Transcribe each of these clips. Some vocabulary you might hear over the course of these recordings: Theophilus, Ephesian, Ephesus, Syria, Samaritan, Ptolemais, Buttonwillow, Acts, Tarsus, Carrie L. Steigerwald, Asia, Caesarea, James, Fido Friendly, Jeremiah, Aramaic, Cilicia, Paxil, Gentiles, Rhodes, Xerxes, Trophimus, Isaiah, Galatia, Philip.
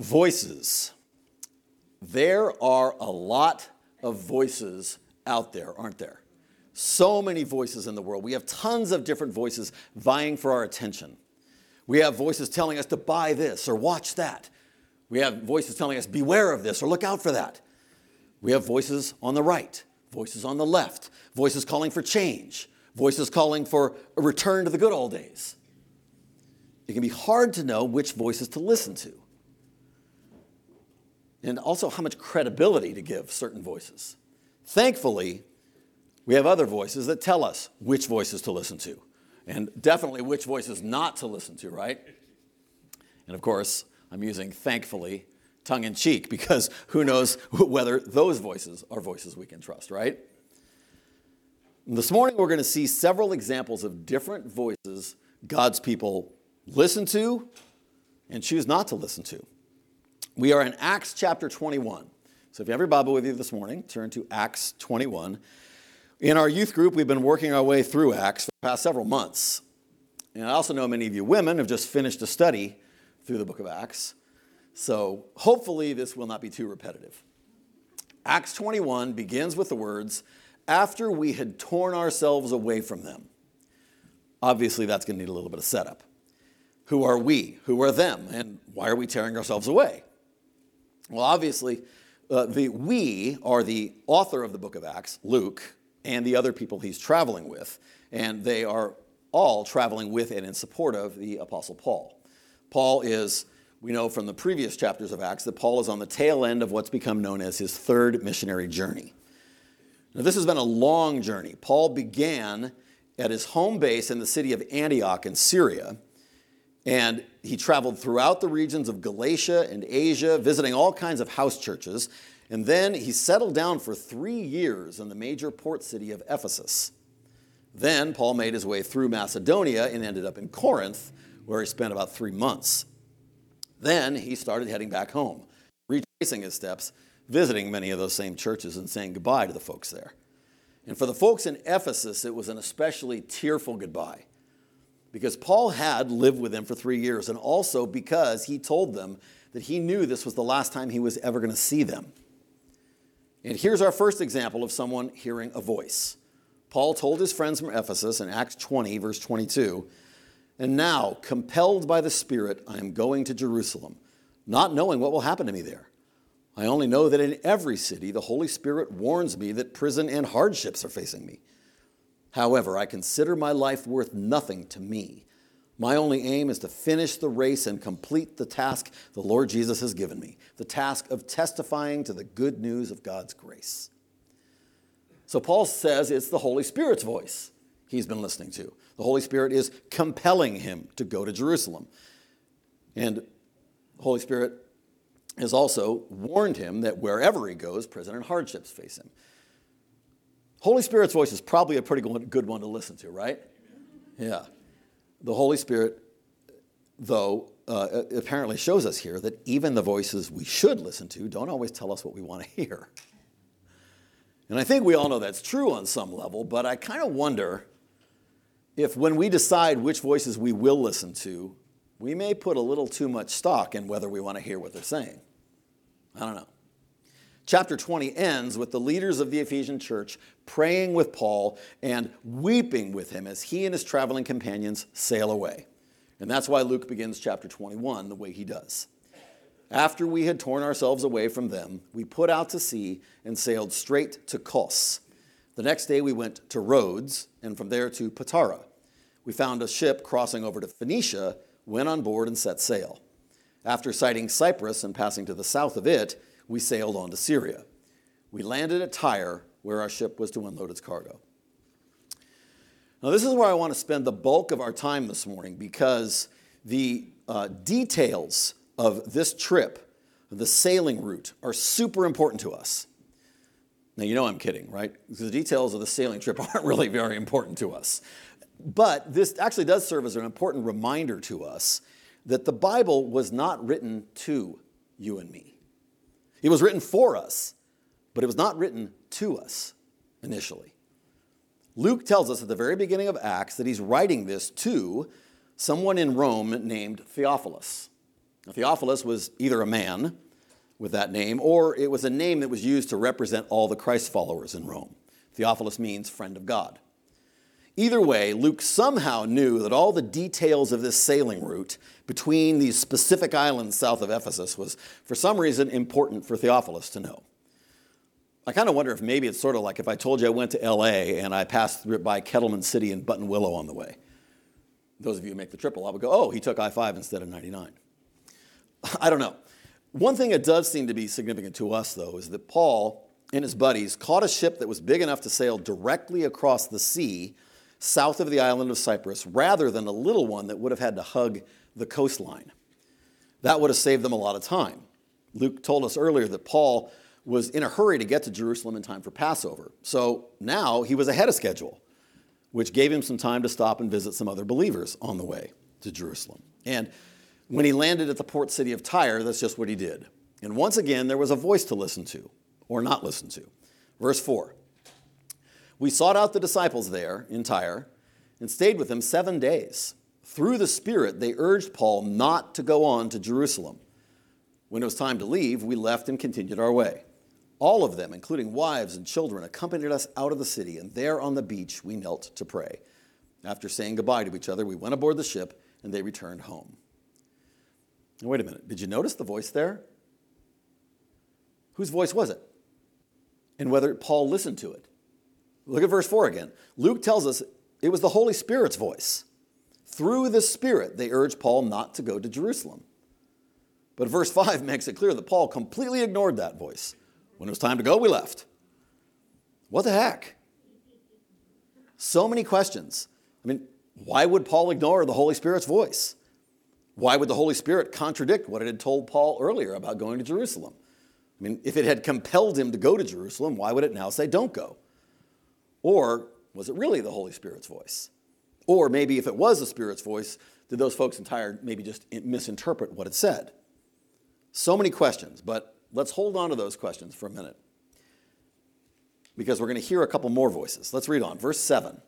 Voices. There are a lot of voices out there, aren't there? So many voices in the world. We have tons of different voices vying for our attention. We have voices telling us to buy this or watch that. We have voices telling us beware of this or look out for that. We have voices on the right, voices on the left, voices calling for change, voices calling for a return to the good old days. It can be hard to know which voices to listen to, and also how much credibility to give certain voices. Thankfully, we have other voices that tell us which voices to listen to, and definitely which voices not to listen to, right? And of course, I'm using thankfully tongue-in-cheek, because who knows whether those voices are voices we can trust, right? And this morning, we're going to see several examples of different voices God's people listen to and choose not to listen to. We are in Acts chapter 21. So if you have your Bible with you this morning, turn to Acts 21. In our youth group, we've been working our way through Acts for the past several months. And I also know many of you women have just finished a study through the book of Acts. So hopefully this will not be too repetitive. Acts 21 begins with the words, "After we had torn ourselves away from them." Obviously, that's going to need a little bit of setup. Who are we? Who are them? And why are we tearing ourselves away? Well, obviously, the we are the author of the book of Acts, Luke, and the other people he's traveling with. And they are all traveling with and in support of the Apostle Paul. Paul is, we know from the previous chapters of Acts, that Paul is on the tail end of what's become known as his third missionary journey. Now, this has been a long journey. Paul began at his home base in the city of Antioch in Syria, and he traveled throughout the regions of Galatia and Asia, visiting all kinds of house churches. And then he settled down for 3 years in the major port city of Ephesus. Then Paul made his way through Macedonia and ended up in Corinth, where he spent about 3 months. Then he started heading back home, retracing his steps, visiting many of those same churches and saying goodbye to the folks there. And for the folks in Ephesus, it was an especially tearful goodbye, because Paul had lived with them for 3 years, and also because he told them that he knew this was the last time he was ever going to see them. And here's our first example of someone hearing a voice. Paul told his friends from Ephesus in Acts 20, verse 22, "And now, compelled by the Spirit, I am going to Jerusalem, not knowing what will happen to me there. I only know that in every city the Holy Spirit warns me that prison and hardships are facing me. However, I consider my life worth nothing to me. My only aim is to finish the race and complete the task the Lord Jesus has given me, the task of testifying to the good news of God's grace." So Paul says it's the Holy Spirit's voice he's been listening to. The Holy Spirit is compelling him to go to Jerusalem. And the Holy Spirit has also warned him that wherever he goes, prison and hardships face him. Holy Spirit's voice is probably a pretty good one to listen to, right? Yeah. The Holy Spirit, though, apparently shows us here that even the voices we should listen to don't always tell us what we want to hear. And I think we all know that's true on some level, but I kind of wonder if when we decide which voices we will listen to, we may put a little too much stock in whether we want to hear what they're saying. I don't know. Chapter 20 ends with the leaders of the Ephesian church praying with Paul and weeping with him as he and his traveling companions sail away. And that's why Luke begins chapter 21 the way he does. "After we had torn ourselves away from them, we put out to sea and sailed straight to Kos. The next day we went to Rhodes, and from there to Patara. We found a ship crossing over to Phoenicia, went on board and set sail. After sighting Cyprus and passing to the south of it, we sailed on to Syria. We landed at Tyre, where our ship was to unload its cargo." Now, this is where I want to spend the bulk of our time this morning, because the details of this trip, the sailing route, are super important to us. Now, you know I'm kidding, right? The details of the sailing trip aren't really very important to us. But this actually does serve as an important reminder to us that the Bible was not written to you and me. It was written for us, but it was not written to us initially. Luke tells us at the very beginning of Acts that he's writing this to someone in Rome named Theophilus. Theophilus was either a man with that name, or it was a name that was used to represent all the Christ followers in Rome. Theophilus means friend of God. Either way, Luke somehow knew that all the details of this sailing route between these specific islands south of Ephesus was, for some reason, important for Theophilus to know. I kind of wonder if maybe it's sort of like if I told you I went to L.A. and I passed by Kettleman City and Buttonwillow on the way. Those of you who make the triple, I would go, oh, he took I-5 instead of 99. I don't know. One thing that does seem to be significant to us, though, is that Paul and his buddies caught a ship that was big enough to sail directly across the sea south of the island of Cyprus, rather than a little one that would have had to hug the coastline. That would have saved them a lot of time. Luke told us earlier that Paul was in a hurry to get to Jerusalem in time for Passover. So now he was ahead of schedule, which gave him some time to stop and visit some other believers on the way to Jerusalem. And when he landed at the port city of Tyre, that's just what he did. And once again, there was a voice to listen to, or not listen to. Verse 4. We sought out the disciples there in Tyre and stayed with them 7 days. Through the Spirit, they urged Paul not to go on to Jerusalem. When it was time to leave, we left and continued our way. All of them, including wives and children, accompanied us out of the city, and there on the beach we knelt to pray. After saying goodbye to each other, we went aboard the ship, and they returned home. Now, wait a minute. Did you notice the voice there? Whose voice was it? And whether Paul listened to it. Look at verse 4 again. Luke tells us it was the Holy Spirit's voice. Through the Spirit, they urged Paul not to go to Jerusalem. But verse 5 makes it clear that Paul completely ignored that voice. When it was time to go, we left. What the heck? So many questions. I mean, why would Paul ignore the Holy Spirit's voice? Why would the Holy Spirit contradict what it had told Paul earlier about going to Jerusalem? I mean, if it had compelled him to go to Jerusalem, why would it now say don't go? Or was it really the Holy Spirit's voice? Or maybe if it was the Spirit's voice, did those folks in Tyre maybe just misinterpret what it said? So many questions, but let's hold on to those questions for a minute, because we're going to hear a couple more voices. Let's read on. Verse 7.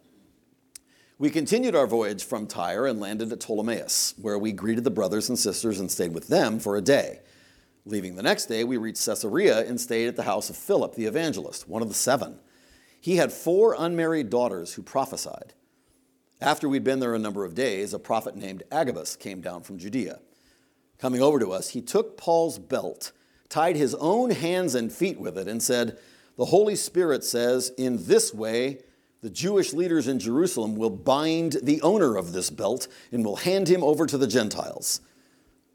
We continued our voyage from Tyre and landed at Ptolemais, where we greeted the brothers and sisters and stayed with them for a day. Leaving the next day, we reached Caesarea and stayed at the house of Philip the evangelist, one of the 7. He had 4 unmarried daughters who prophesied. After we'd been there a number of days, a prophet named Agabus came down from Judea. Coming over to us, he took Paul's belt, tied his own hands and feet with it, and said, "The Holy Spirit says, in this way, the Jewish leaders in Jerusalem will bind the owner of this belt and will hand him over to the Gentiles."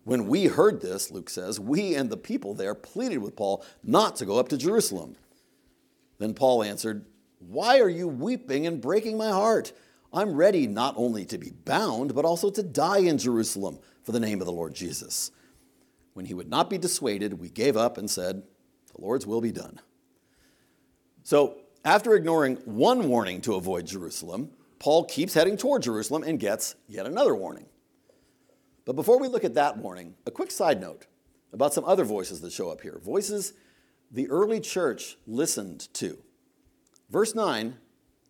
When we heard this, Luke says, we and the people there pleaded with Paul not to go up to Jerusalem. Then Paul answered, "Why are you weeping and breaking my heart? I'm ready not only to be bound, but also to die in Jerusalem for the name of the Lord Jesus." When he would not be dissuaded, we gave up and said, "The Lord's will be done." So, after ignoring one warning to avoid Jerusalem, Paul keeps heading toward Jerusalem and gets yet another warning. But before we look at that warning, a quick side note about some other voices that show up here. Voices the early church listened to. Verse 9,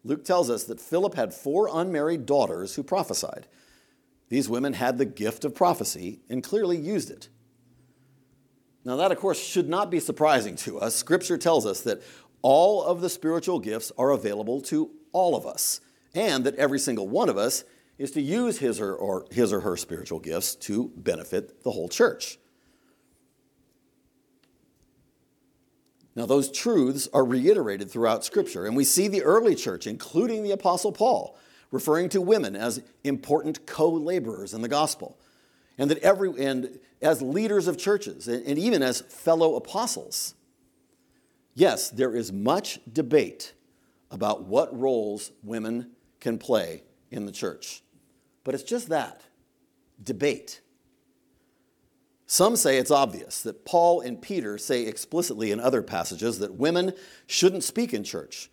Luke tells us that Philip had 4 unmarried daughters who prophesied. These women had the gift of prophecy and clearly used it. Now that, of course, should not be surprising to us. Scripture tells us that all of the spiritual gifts are available to all of us, and that every single one of us is to use his or her spiritual gifts to benefit the whole church. Now, those truths are reiterated throughout Scripture, and we see the early church, including the Apostle Paul, referring to women as important co-laborers in the gospel, and as leaders of churches, and even as fellow apostles. Yes, there is much debate about what roles women can play in the church, but it's just that, debate. Some say it's obvious that Paul and Peter say explicitly in other passages that women shouldn't speak in church.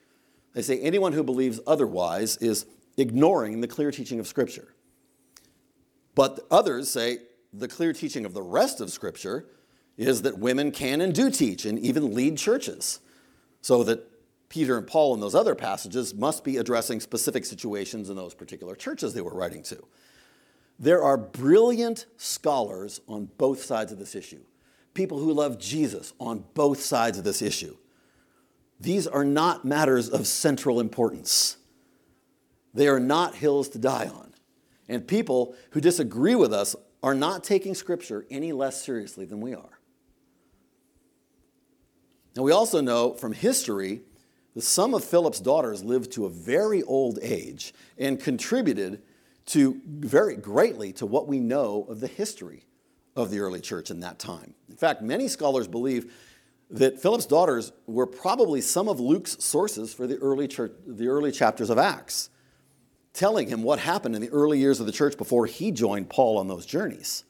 They say anyone who believes otherwise is ignoring the clear teaching of Scripture. But others say the clear teaching of the rest of Scripture is that women can and do teach and even lead churches, so that Peter and Paul in those other passages must be addressing specific situations in those particular churches they were writing to. There are brilliant scholars on both sides of this issue. People who love Jesus on both sides of this issue. These are not matters of central importance. They are not hills to die on. And people who disagree with us are not taking Scripture any less seriously than we are. Now, we also know from history that some of Philip's daughters lived to a very old age and contributed to very greatly to what we know of the history of the early church in that time. In fact, many scholars believe that Philip's daughters were probably some of Luke's sources for the early church, the early chapters of Acts, telling him what happened in the early years of the church before he joined Paul on those journeys.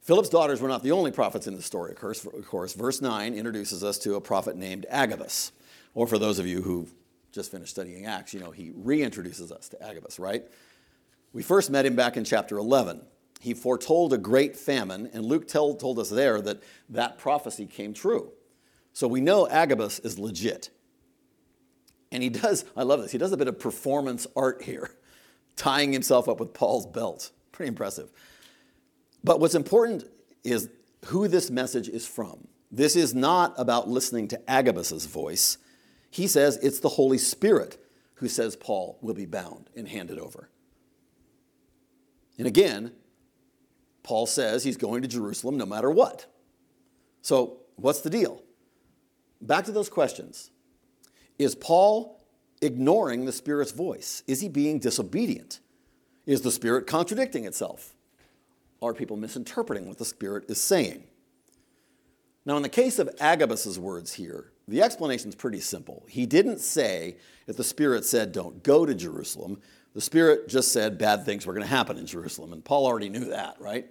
Philip's daughters were not the only prophets in the story, of course. Verse 9 introduces us to a prophet named Agabus. Or for those of you who just finished studying Acts, you know, he reintroduces us to Agabus, right? We first met him back in chapter 11. He foretold a great famine, and Luke told us there that that prophecy came true. So we know Agabus is legit. And he does, I love this, he does a bit of performance art here, tying himself up with Paul's belt. Pretty impressive. But what's important is who this message is from. This is not about listening to Agabus's voice. He says it's the Holy Spirit who says Paul will be bound and handed over. And again, Paul says he's going to Jerusalem no matter what. So what's the deal? Back to those questions. Is Paul ignoring the Spirit's voice? Is he being disobedient? Is the Spirit contradicting itself? Are people misinterpreting what the Spirit is saying? Now, in the case of Agabus's words here, the explanation is pretty simple. He didn't say that the Spirit said, don't go to Jerusalem. The Spirit just said bad things were going to happen in Jerusalem, and Paul already knew that, right?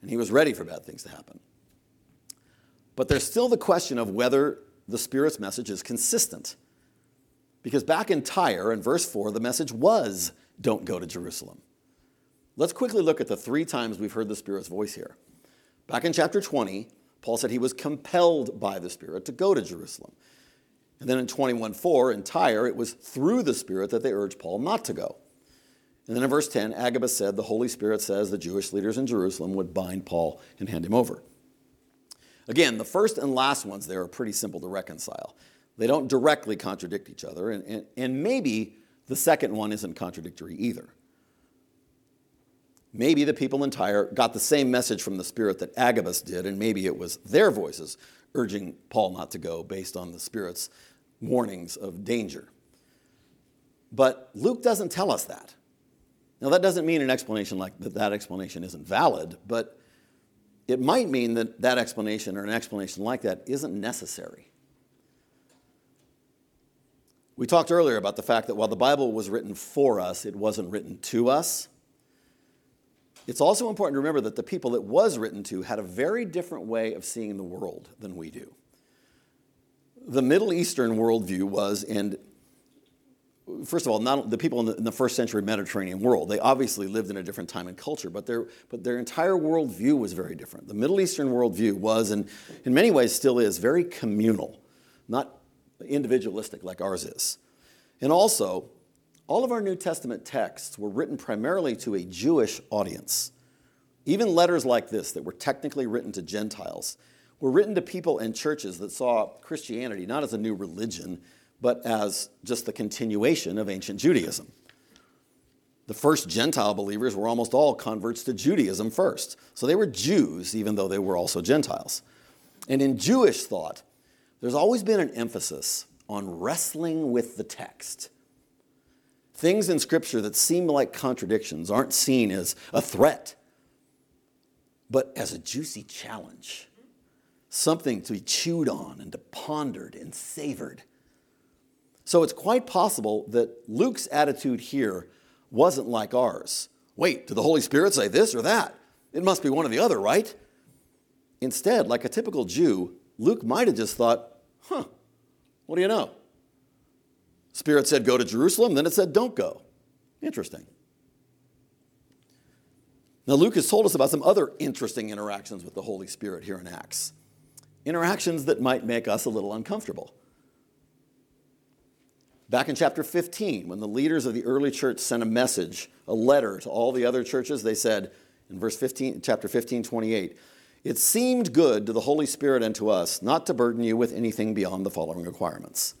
And he was ready for bad things to happen. But there's still the question of whether the Spirit's message is consistent. Because back in Tyre, in verse 4, the message was, don't go to Jerusalem. Let's quickly look at the three times we've heard the Spirit's voice here. Back in chapter 20, Paul said he was compelled by the Spirit to go to Jerusalem. And then in 21:4 in Tyre, it was through the Spirit that they urged Paul not to go. And then in verse 10, Agabus said, the Holy Spirit says the Jewish leaders in Jerusalem would bind Paul and hand him over. Again, the first and last ones there are pretty simple to reconcile. They don't directly contradict each other, and maybe the second one isn't contradictory either. Maybe the people in Tyre got the same message from the Spirit that Agabus did, and maybe it was their voices urging Paul not to go based on the Spirit's warnings of danger. But Luke doesn't tell us that. Now, that doesn't mean an explanation like that explanation isn't valid, but it might mean that that explanation or an explanation like that isn't necessary. We talked earlier about the fact that while the Bible was written for us, it wasn't written to us. It's also important to remember that the people it was written to had a very different way of seeing the world than we do. The Middle Eastern worldview was, and first of all, not the people in the first century Mediterranean world. They obviously lived in a different time and culture, but their entire worldview was very different. The Middle Eastern worldview was, and in many ways still is, very communal, not individualistic like ours is. And also, all of our New Testament texts were written primarily to a Jewish audience. Even letters like this that were technically written to Gentiles were written to people and churches that saw Christianity not as a new religion, but as just the continuation of ancient Judaism. The first Gentile believers were almost all converts to Judaism first. So they were Jews, even though they were also Gentiles. And in Jewish thought, there's always been an emphasis on wrestling with the text. Things in Scripture that seem like contradictions aren't seen as a threat, but as a juicy challenge, something to be chewed on and to pondered and savored. So it's quite possible that Luke's attitude here wasn't like ours. Wait, did the Holy Spirit say this or that? It must be one or the other, right? Instead, like a typical Jew, Luke might have just thought, what do you know? Spirit said go to Jerusalem, then it said don't go. Interesting. Now Luke has told us about some other interesting interactions with the Holy Spirit here in Acts. Interactions that might make us a little uncomfortable. Back in chapter 15, when the leaders of the early church sent a message, a letter to all the other churches, they said, in verse 15, chapter 15, 28, "It seemed good to the Holy Spirit and to us not to burden you with anything beyond the following requirements."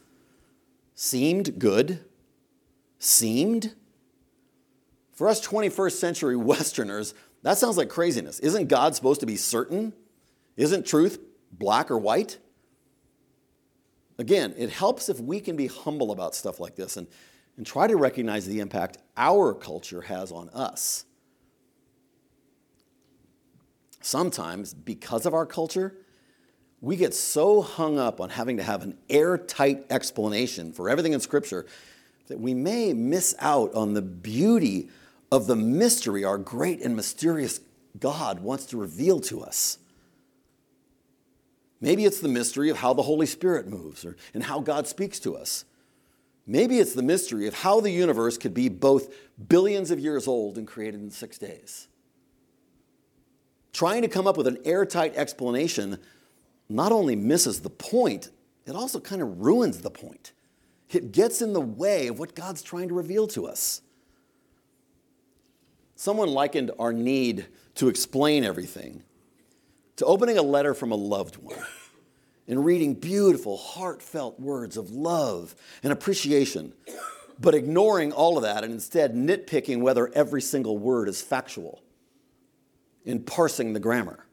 Seemed good? Seemed? For us 21st century Westerners, that sounds like craziness. Isn't God supposed to be certain? Isn't truth black or white? Again, it helps if we can be humble about stuff like this and try to recognize the impact our culture has on us. Sometimes, because of our culture, we get so hung up on having to have an airtight explanation for everything in Scripture that we may miss out on the beauty of the mystery our great and mysterious God wants to reveal to us. Maybe it's the mystery of how the Holy Spirit moves and how God speaks to us. Maybe it's the mystery of how the universe could be both billions of years old and created in 6 days. Trying to come up with an airtight explanation not only misses the point, it also kind of ruins the point. It gets in the way of what God's trying to reveal to us. Someone likened our need to explain everything to opening a letter from a loved one and reading beautiful, heartfelt words of love and appreciation, but ignoring all of that and instead nitpicking whether every single word is factual and parsing the grammar.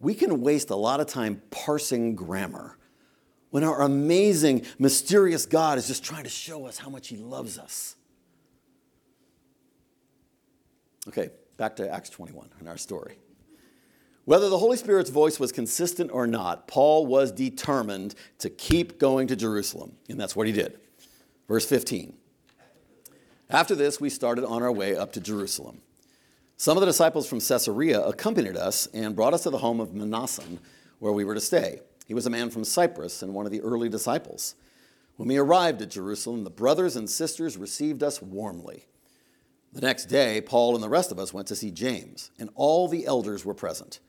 We can waste a lot of time parsing grammar when our amazing, mysterious God is just trying to show us how much He loves us. Okay, back to Acts 21 and our story. Whether the Holy Spirit's voice was consistent or not, Paul was determined to keep going to Jerusalem, and that's what he did. Verse 15. "After this, we started on our way up to Jerusalem. Some of the disciples from Caesarea accompanied us and brought us to the home of Mnason, where we were to stay. He was a man from Cyprus and one of the early disciples. When we arrived at Jerusalem, the brothers and sisters received us warmly. The next day, Paul and the rest of us went to see James, and all the elders were present.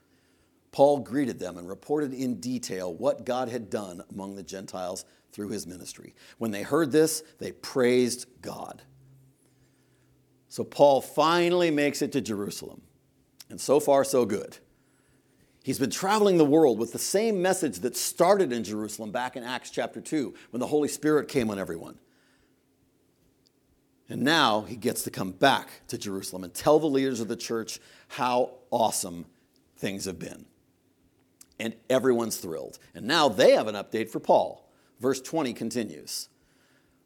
Paul greeted them and reported in detail what God had done among the Gentiles through his ministry. When they heard this, they praised God." So Paul finally makes it to Jerusalem, and so far, so good. He's been traveling the world with the same message that started in Jerusalem back in Acts chapter 2, when the Holy Spirit came on everyone. And now he gets to come back to Jerusalem and tell the leaders of the church how awesome things have been. And everyone's thrilled. And now they have an update for Paul. Verse 20 continues.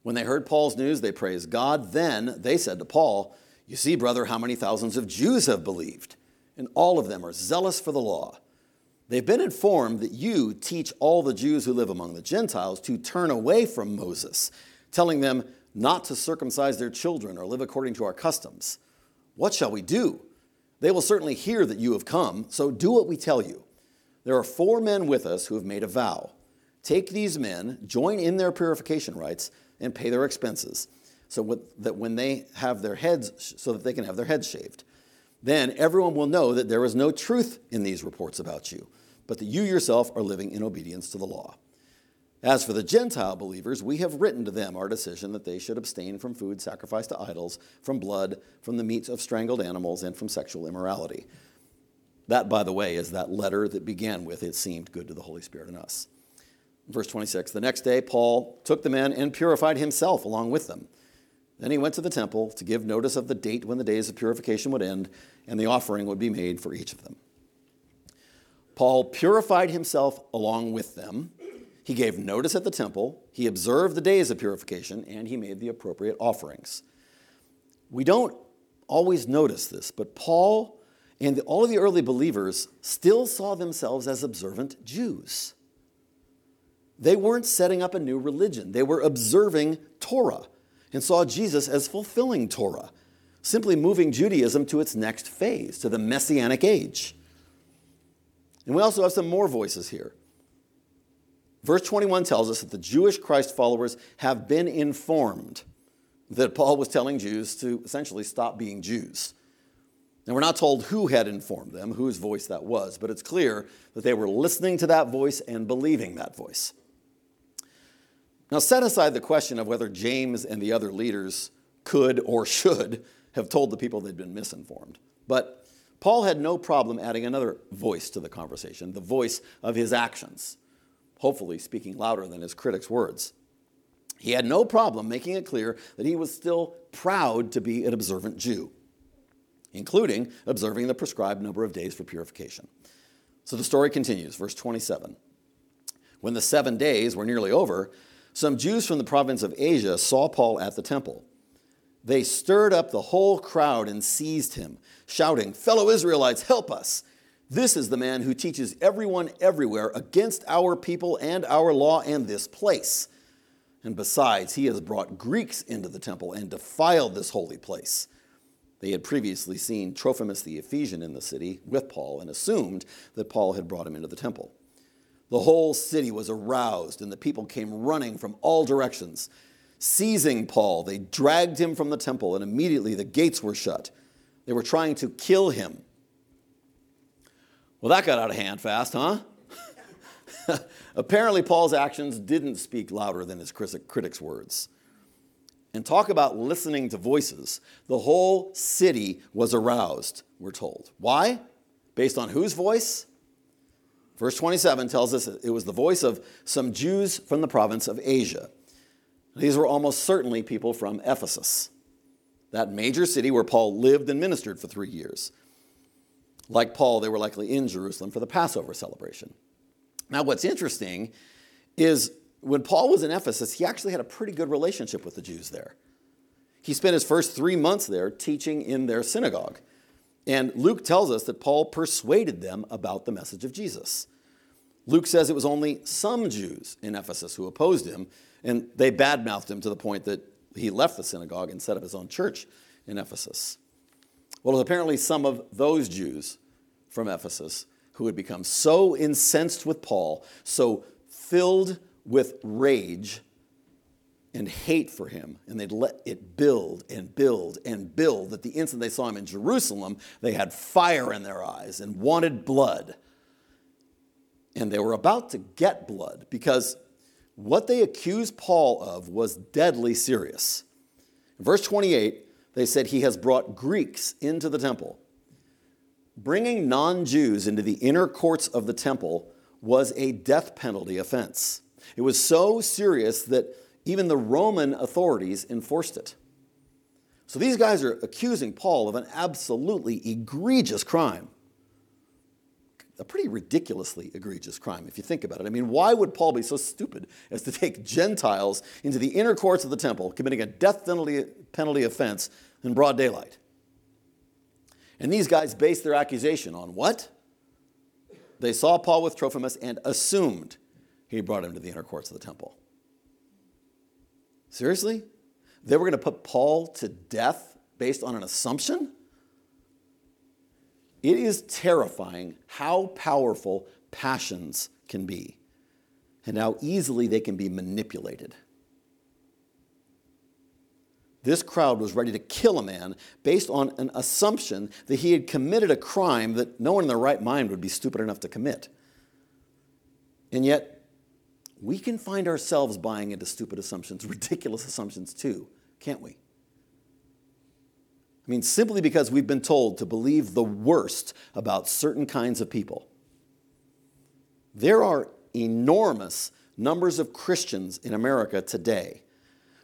"When they heard Paul's news, they praised God. Then they said to Paul, 'You see, brother, how many thousands of Jews have believed, and all of them are zealous for the law. They've been informed that you teach all the Jews who live among the Gentiles to turn away from Moses, telling them not to circumcise their children or live according to our customs. What shall we do? They will certainly hear that you have come, so do what we tell you. There are 4 men with us who have made a vow. Take these men, join in their purification rites, and pay their expenses, so that they can have their heads shaved. Then everyone will know that there is no truth in these reports about you, but that you yourself are living in obedience to the law. As for the Gentile believers, we have written to them our decision that they should abstain from food sacrificed to idols, from blood, from the meats of strangled animals, and from sexual immorality.'" That, by the way, is that letter that began with, "It seemed good to the Holy Spirit and us." Verse 26, "The next day Paul took the men and purified himself along with them. Then he went to the temple to give notice of the date when the days of purification would end and the offering would be made for each of them. Paul purified himself along with them. He gave notice at the temple, he observed the days of purification, and he made the appropriate offerings." We don't always notice this, but Paul and all of the early believers still saw themselves as observant Jews. They weren't setting up a new religion. They were observing Torah and saw Jesus as fulfilling Torah, simply moving Judaism to its next phase, to the Messianic Age. And we also have some more voices here. Verse 21 tells us that the Jewish Christ followers have been informed that Paul was telling Jews to essentially stop being Jews. And we're not told who had informed them, whose voice that was, but it's clear that they were listening to that voice and believing that voice. Now, set aside the question of whether James and the other leaders could or should have told the people they'd been misinformed. But Paul had no problem adding another voice to the conversation, the voice of his actions, hopefully speaking louder than his critics' words. He had no problem making it clear that he was still proud to be an observant Jew, including observing the prescribed number of days for purification. So the story continues, verse 27. When the 7 days were nearly over, some Jews from the province of Asia saw Paul at the temple. They stirred up the whole crowd and seized him, shouting, "Fellow Israelites, help us! This is the man who teaches everyone everywhere against our people and our law and this place. And besides, he has brought Greeks into the temple and defiled this holy place." They had previously seen Trophimus the Ephesian in the city with Paul and assumed that Paul had brought him into the temple. The whole city was aroused, and the people came running from all directions. Seizing Paul, they dragged him from the temple, and immediately the gates were shut. They were trying to kill him. Well, that got out of hand fast, huh? Apparently, Paul's actions didn't speak louder than his critics' words. And talk about listening to voices. The whole city was aroused, we're told. Why? Based on whose voice? Verse 27 tells us it was the voice of some Jews from the province of Asia. These were almost certainly people from Ephesus, that major city where Paul lived and ministered for 3 years. Like Paul, they were likely in Jerusalem for the Passover celebration. Now, what's interesting is when Paul was in Ephesus, he actually had a pretty good relationship with the Jews there. He spent his first 3 months there teaching in their synagogue. And Luke tells us that Paul persuaded them about the message of Jesus. Luke says it was only some Jews in Ephesus who opposed him, and they badmouthed him to the point that he left the synagogue and set up his own church in Ephesus. Well, it was apparently some of those Jews from Ephesus who had become so incensed with Paul, so filled with rage and hate for him, and they'd let it build and build and build, that the instant they saw him in Jerusalem, they had fire in their eyes and wanted blood. And they were about to get blood, because what they accused Paul of was deadly serious. In verse 28, they said he has brought Greeks into the temple. Bringing non-Jews into the inner courts of the temple was a death penalty offense. It was so serious that even the Roman authorities enforced it. So these guys are accusing Paul of an absolutely egregious crime. A pretty ridiculously egregious crime, if you think about it. I mean, why would Paul be so stupid as to take Gentiles into the inner courts of the temple, committing a death penalty offense in broad daylight? And these guys based their accusation on what? They saw Paul with Trophimus and assumed he brought him to the inner courts of the temple. Seriously? They were going to put Paul to death based on an assumption? It is terrifying how powerful passions can be and how easily they can be manipulated. This crowd was ready to kill a man based on an assumption that he had committed a crime that no one in their right mind would be stupid enough to commit. And yet, we can find ourselves buying into stupid assumptions, ridiculous assumptions too, can't we? I mean, simply because we've been told to believe the worst about certain kinds of people. There are enormous numbers of Christians in America today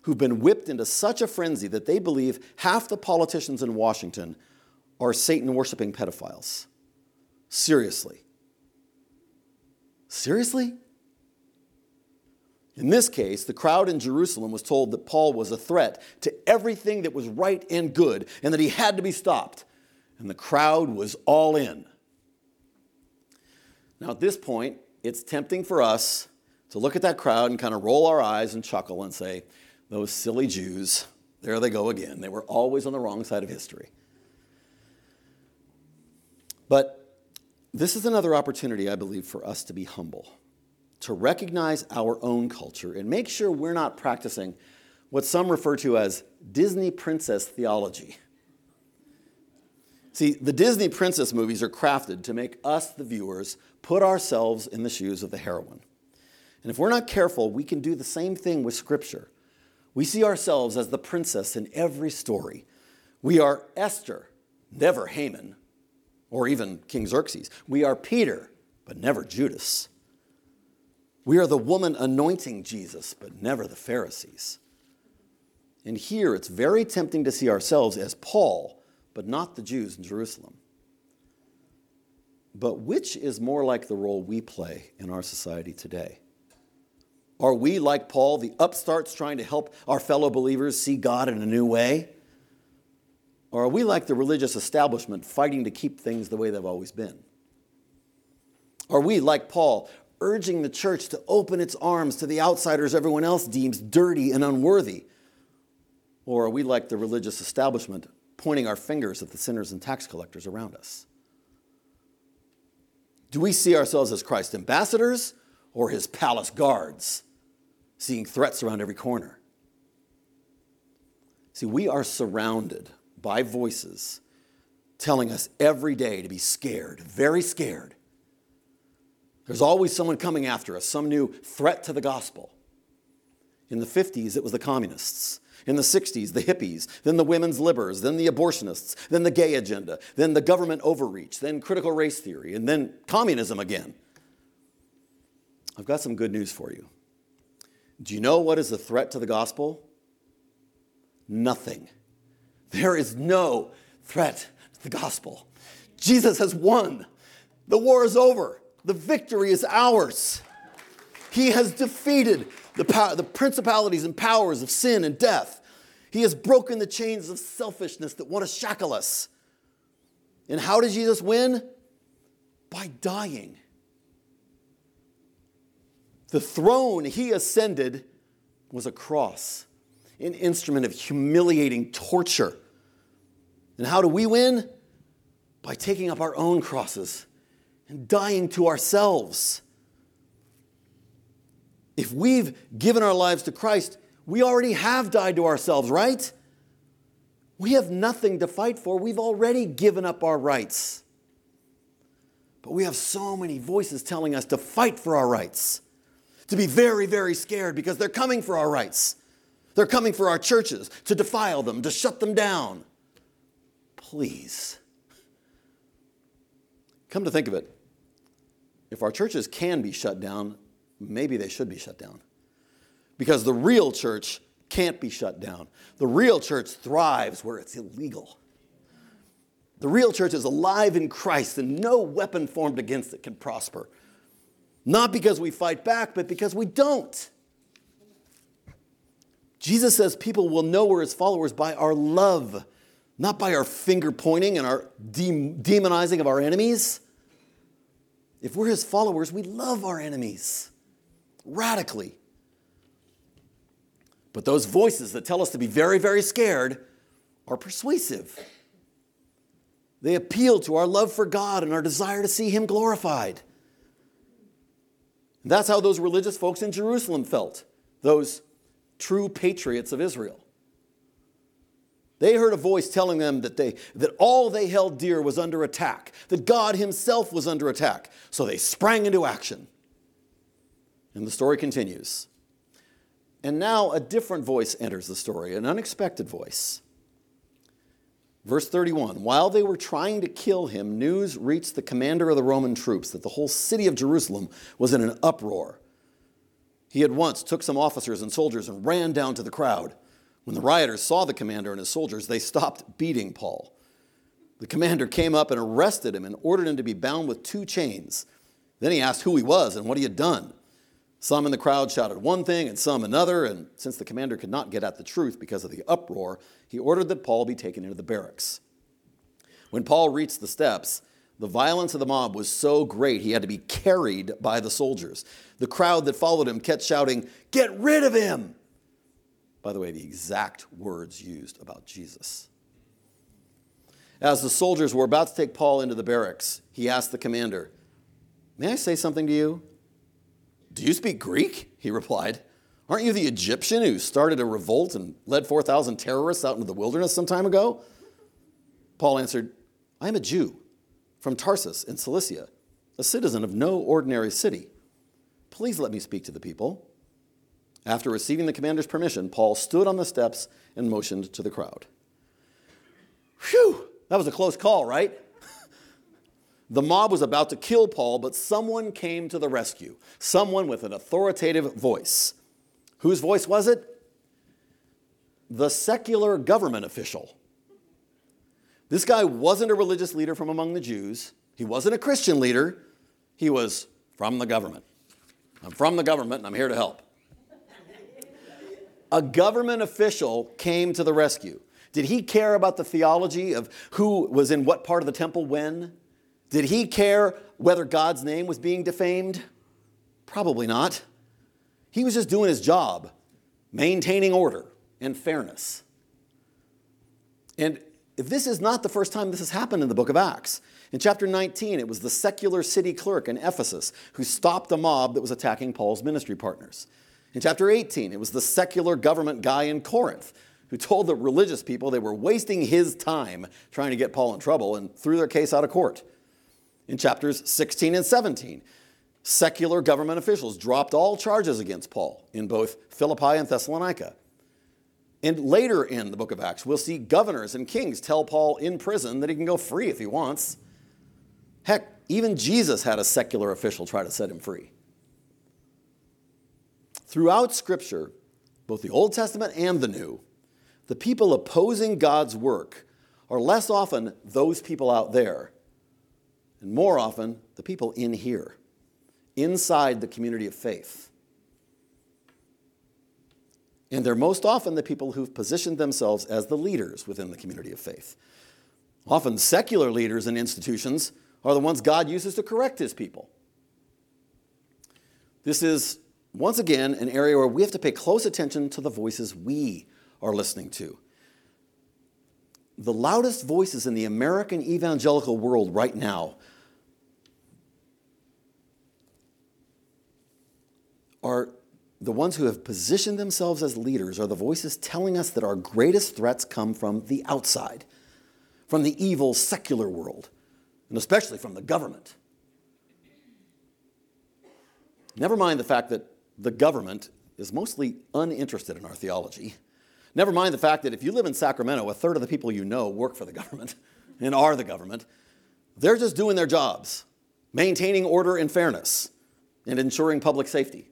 who've been whipped into such a frenzy that they believe half the politicians in Washington are Satan-worshiping pedophiles. Seriously. Seriously? In this case, the crowd in Jerusalem was told that Paul was a threat to everything that was right and good, and that he had to be stopped. And the crowd was all in. Now, at this point, it's tempting for us to look at that crowd and kind of roll our eyes and chuckle and say, those silly Jews, there they go again. They were always on the wrong side of history. But this is another opportunity, I believe, for us to be humble, to recognize our own culture and make sure we're not practicing what some refer to as Disney princess theology. See, the Disney princess movies are crafted to make us, the viewers, put ourselves in the shoes of the heroine. And if we're not careful, we can do the same thing with Scripture. We see ourselves as the princess in every story. We are Esther, never Haman, or even King Xerxes. We are Peter, but never Judas. We are the woman anointing Jesus, but never the Pharisees. And here it's very tempting to see ourselves as Paul, but not the Jews in Jerusalem. But which is more like the role we play in our society today? Are we, like Paul, the upstarts trying to help our fellow believers see God in a new way? Or are we like the religious establishment fighting to keep things the way they've always been? Are we, like Paul, urging the church to open its arms to the outsiders everyone else deems dirty and unworthy? Or are we like the religious establishment, pointing our fingers at the sinners and tax collectors around us? Do we see ourselves as Christ's ambassadors or his palace guards, seeing threats around every corner? See, we are surrounded by voices telling us every day to be scared, very scared. There's always someone coming after us, some new threat to the gospel. In the 50s, it was the communists. In the 60s, the hippies, then the women's libbers, then the abortionists, then the gay agenda, then the government overreach, then critical race theory, and then communism again. I've got some good news for you. Do you know what is the threat to the gospel? Nothing. There is no threat to the gospel. Jesus has won. The war is over. The victory is ours. He has defeated the principalities and powers of sin and death. He has broken the chains of selfishness that want to shackle us. And how did Jesus win? By dying. The throne he ascended was a cross, an instrument of humiliating torture. And how do we win? By taking up our own crosses and dying to ourselves. If we've given our lives to Christ, we already have died to ourselves, right? We have nothing to fight for. We've already given up our rights. But we have so many voices telling us to fight for our rights, to be very, very scared because they're coming for our rights. They're coming for our churches, to defile them, to shut them down. Please. Come to think of it, if our churches can be shut down, maybe they should be shut down, because the real church can't be shut down. The real church thrives where it's illegal. The real church is alive in Christ, and no weapon formed against it can prosper. Not because we fight back, but because we don't. Jesus says people will know we're his followers by our love, not by our finger pointing and our demonizing of our enemies. If we're his followers, we love our enemies. Radically. But those voices that tell us to be very, very scared are persuasive. They appeal to our love for God and our desire to see him glorified. And that's how those religious folks in Jerusalem felt, those true patriots of Israel. They heard a voice telling them that all they held dear was under attack, that God himself was under attack. So they sprang into action. And the story continues. And now a different voice enters the story, an unexpected voice. Verse 31, while they were trying to kill him, news reached the commander of the Roman troops that the whole city of Jerusalem was in an uproar. He at once took some officers and soldiers and ran down to the crowd. When the rioters saw the commander and his soldiers, they stopped beating Paul. The commander came up and arrested him and ordered him to be bound with 2 chains. Then he asked who he was and what he had done. Some in the crowd shouted one thing and some another, and since the commander could not get at the truth because of the uproar, he ordered that Paul be taken into the barracks. When Paul reached the steps, the violence of the mob was so great he had to be carried by the soldiers. The crowd that followed him kept shouting, "Get rid of him!" By the way, the exact words used about Jesus. As the soldiers were about to take Paul into the barracks, he asked the commander, "May I say something to you?" "Do you speak Greek?" he replied. "Aren't you the Egyptian who started a revolt and led 4,000 terrorists out into the wilderness some time ago?" Paul answered, "I am a Jew from Tarsus in Cilicia, a citizen of no ordinary city. Please let me speak to the people. After receiving the commander's permission, Paul stood on the steps and motioned to the crowd. Phew, that was a close call, right? The mob was about to kill Paul, but someone came to the rescue. Someone with an authoritative voice. Whose voice was it? The secular government official. This guy wasn't a religious leader from among the Jews. He wasn't a Christian leader. He was from the government. I'm from the government, and I'm here to help. A government official came to the rescue. Did he care about the theology of who was in what part of the temple when? Did he care whether God's name was being defamed? Probably not. He was just doing his job, maintaining order and fairness. And if this is not the first time this has happened in the book of Acts. In chapter 19, it was the secular city clerk in Ephesus who stopped a mob that was attacking Paul's ministry partners. In chapter 18, it was the secular government guy in Corinth who told the religious people they were wasting his time trying to get Paul in trouble and threw their case out of court. In chapters 16 and 17, secular government officials dropped all charges against Paul in both Philippi and Thessalonica. And later in the book of Acts, we'll see governors and kings tell Paul in prison that he can go free if he wants. Heck, even Jesus had a secular official try to set him free. Throughout Scripture, both the Old Testament and the New, the people opposing God's work are less often those people out there, and more often the people in here, inside the community of faith. And they're most often the people who've positioned themselves as the leaders within the community of faith. Often secular leaders in institutions are the ones God uses to correct his people. This is once again, an area where we have to pay close attention to the voices we are listening to. The loudest voices in the American evangelical world right now are the ones who have positioned themselves as leaders, are the voices telling us that our greatest threats come from the outside, from the evil secular world, and especially from the government. Never mind the fact that the government is mostly uninterested in our theology. Never mind the fact that if you live in Sacramento, a third of the people you know work for the government and are the government. They're just doing their jobs, maintaining order and fairness, and ensuring public safety.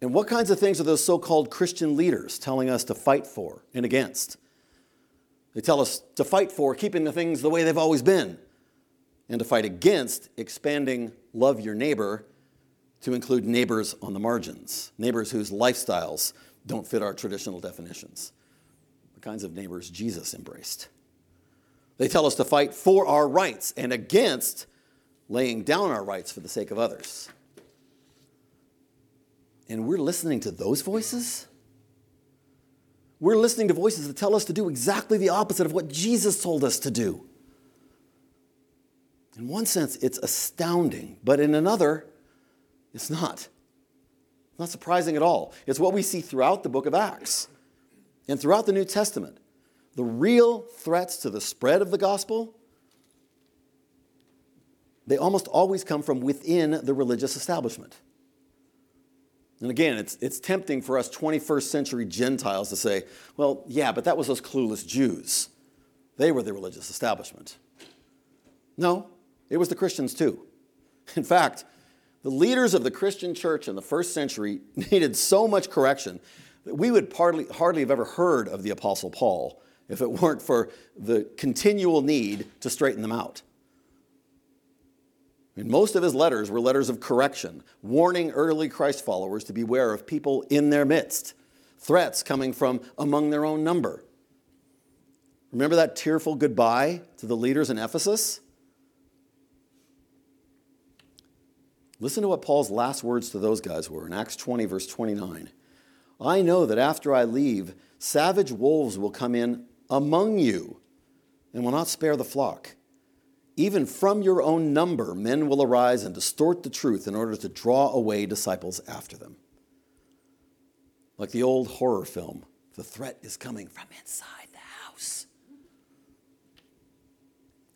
And what kinds of things are those so-called Christian leaders telling us to fight for and against? They tell us to fight for keeping the things the way they've always been, and to fight against expanding love your neighbor to include neighbors on the margins, neighbors whose lifestyles don't fit our traditional definitions, the kinds of neighbors Jesus embraced. They tell us to fight for our rights and against laying down our rights for the sake of others. And we're listening to those voices? We're listening to voices that tell us to do exactly the opposite of what Jesus told us to do. In one sense, it's astounding, but in another, it's not. Not surprising at all. It's what we see throughout the book of Acts and throughout the New Testament. The real threats to the spread of the gospel, they almost always come from within the religious establishment. And again, it's tempting for us 21st century Gentiles to say, well, yeah, but that was those clueless Jews. They were the religious establishment. No, it was the Christians too. In fact, the leaders of the Christian church in the first century needed so much correction that we would hardly have ever heard of the Apostle Paul if it weren't for the continual need to straighten them out. And most of his letters were letters of correction, warning early Christ followers to beware of people in their midst, threats coming from among their own number. Remember that tearful goodbye to the leaders in Ephesus? Listen to what Paul's last words to those guys were in Acts 20, verse 29. I know that after I leave, savage wolves will come in among you and will not spare the flock. Even from your own number, men will arise and distort the truth in order to draw away disciples after them. Like the old horror film, the threat is coming from inside the house.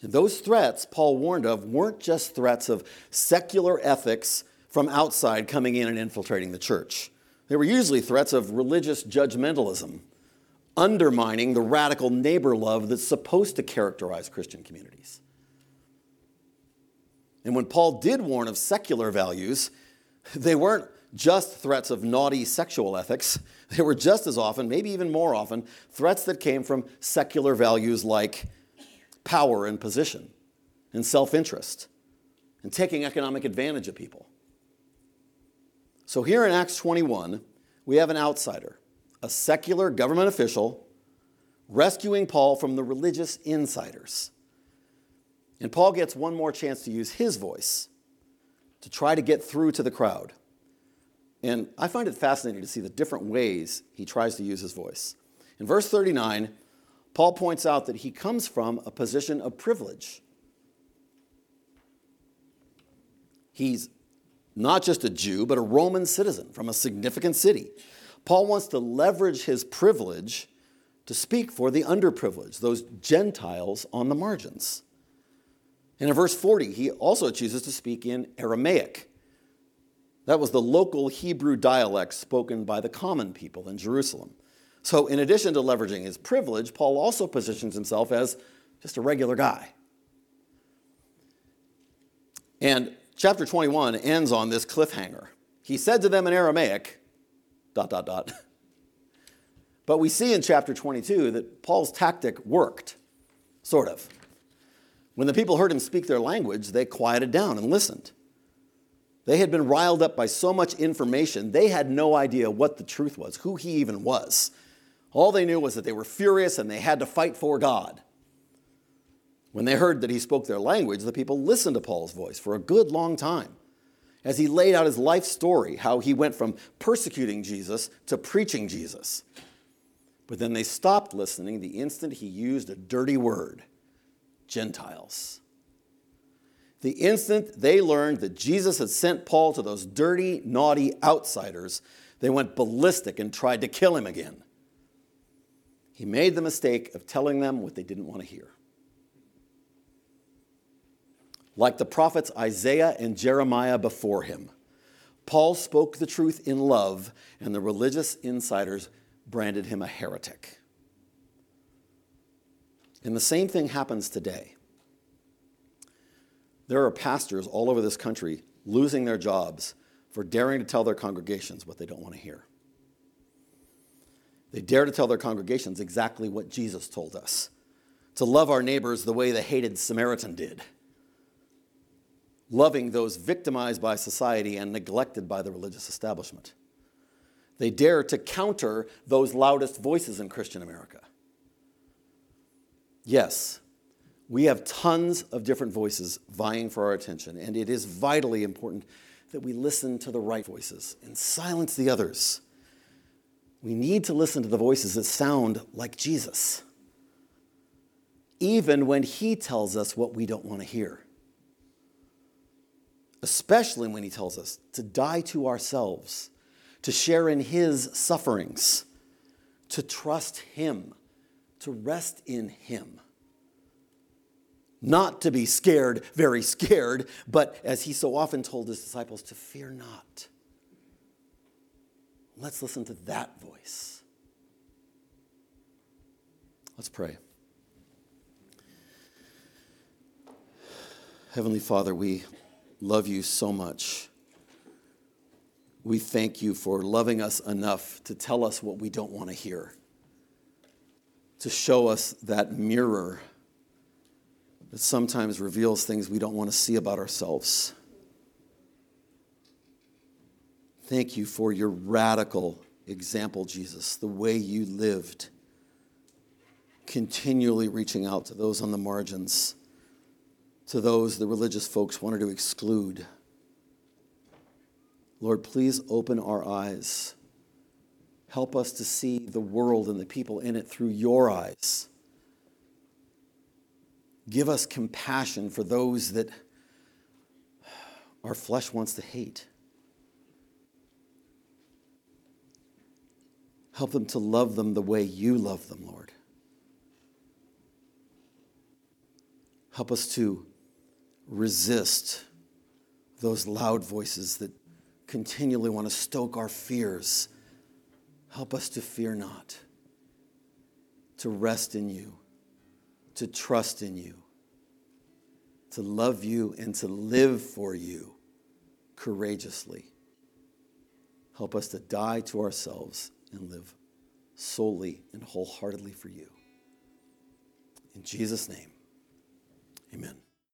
And those threats Paul warned of weren't just threats of secular ethics from outside coming in and infiltrating the church. They were usually threats of religious judgmentalism, undermining the radical neighbor love that's supposed to characterize Christian communities. And when Paul did warn of secular values, they weren't just threats of naughty sexual ethics. They were just as often, maybe even more often, threats that came from secular values like power and position and self-interest and taking economic advantage of people. So here in Acts 21, we have an outsider, a secular government official, rescuing Paul from the religious insiders. And Paul gets one more chance to use his voice to try to get through to the crowd. And I find it fascinating to see the different ways he tries to use his voice. In verse 39, Paul points out that he comes from a position of privilege. He's not just a Jew, but a Roman citizen from a significant city. Paul wants to leverage his privilege to speak for the underprivileged, those Gentiles on the margins. And in verse 40, he also chooses to speak in Aramaic. That was the local Hebrew dialect spoken by the common people in Jerusalem. So in addition to leveraging his privilege, Paul also positions himself as just a regular guy. And chapter 21 ends on this cliffhanger. He said to them in Aramaic, ... But we see in chapter 22 that Paul's tactic worked, sort of. When the people heard him speak their language, they quieted down and listened. They had been riled up by so much information, they had no idea what the truth was, who he even was. All they knew was that they were furious and they had to fight for God. When they heard that he spoke their language, the people listened to Paul's voice for a good long time as he laid out his life story, how he went from persecuting Jesus to preaching Jesus. But then they stopped listening the instant he used a dirty word. Gentiles. The instant they learned that Jesus had sent Paul to those dirty, naughty outsiders, they went ballistic and tried to kill him again. He made the mistake of telling them what they didn't want to hear. Like the prophets Isaiah and Jeremiah before him, Paul spoke the truth in love, and the religious insiders branded him a heretic. And the same thing happens today. There are pastors all over this country losing their jobs for daring to tell their congregations what they don't want to hear. They dare to tell their congregations exactly what Jesus told us, to love our neighbors the way the hated Samaritan did, loving those victimized by society and neglected by the religious establishment. They dare to counter those loudest voices in Christian America. Yes, we have tons of different voices vying for our attention, and it is vitally important that we listen to the right voices and silence the others. We need to listen to the voices that sound like Jesus, even when he tells us what we don't want to hear, especially when he tells us to die to ourselves, to share in his sufferings, to trust him, to rest in him. Not to be scared, very scared, but as he so often told his disciples, to fear not. Let's listen to that voice. Let's pray. Heavenly Father, we love you so much. We thank you for loving us enough to tell us what we don't want to hear, to show us that mirror that sometimes reveals things we don't want to see about ourselves. Thank you for your radical example, Jesus, the way you lived, continually reaching out to those on the margins, to those the religious folks wanted to exclude. Lord, please open our eyes. Help us to see the world and the people in it through your eyes. Give us compassion for those that our flesh wants to hate. Help them to love them the way you love them, Lord. Help us to resist those loud voices that continually want to stoke our fears. Help us to fear not, to rest in you, to trust in you, to love you, and to live for you courageously. Help us to die to ourselves and live solely and wholeheartedly for you. In Jesus' name.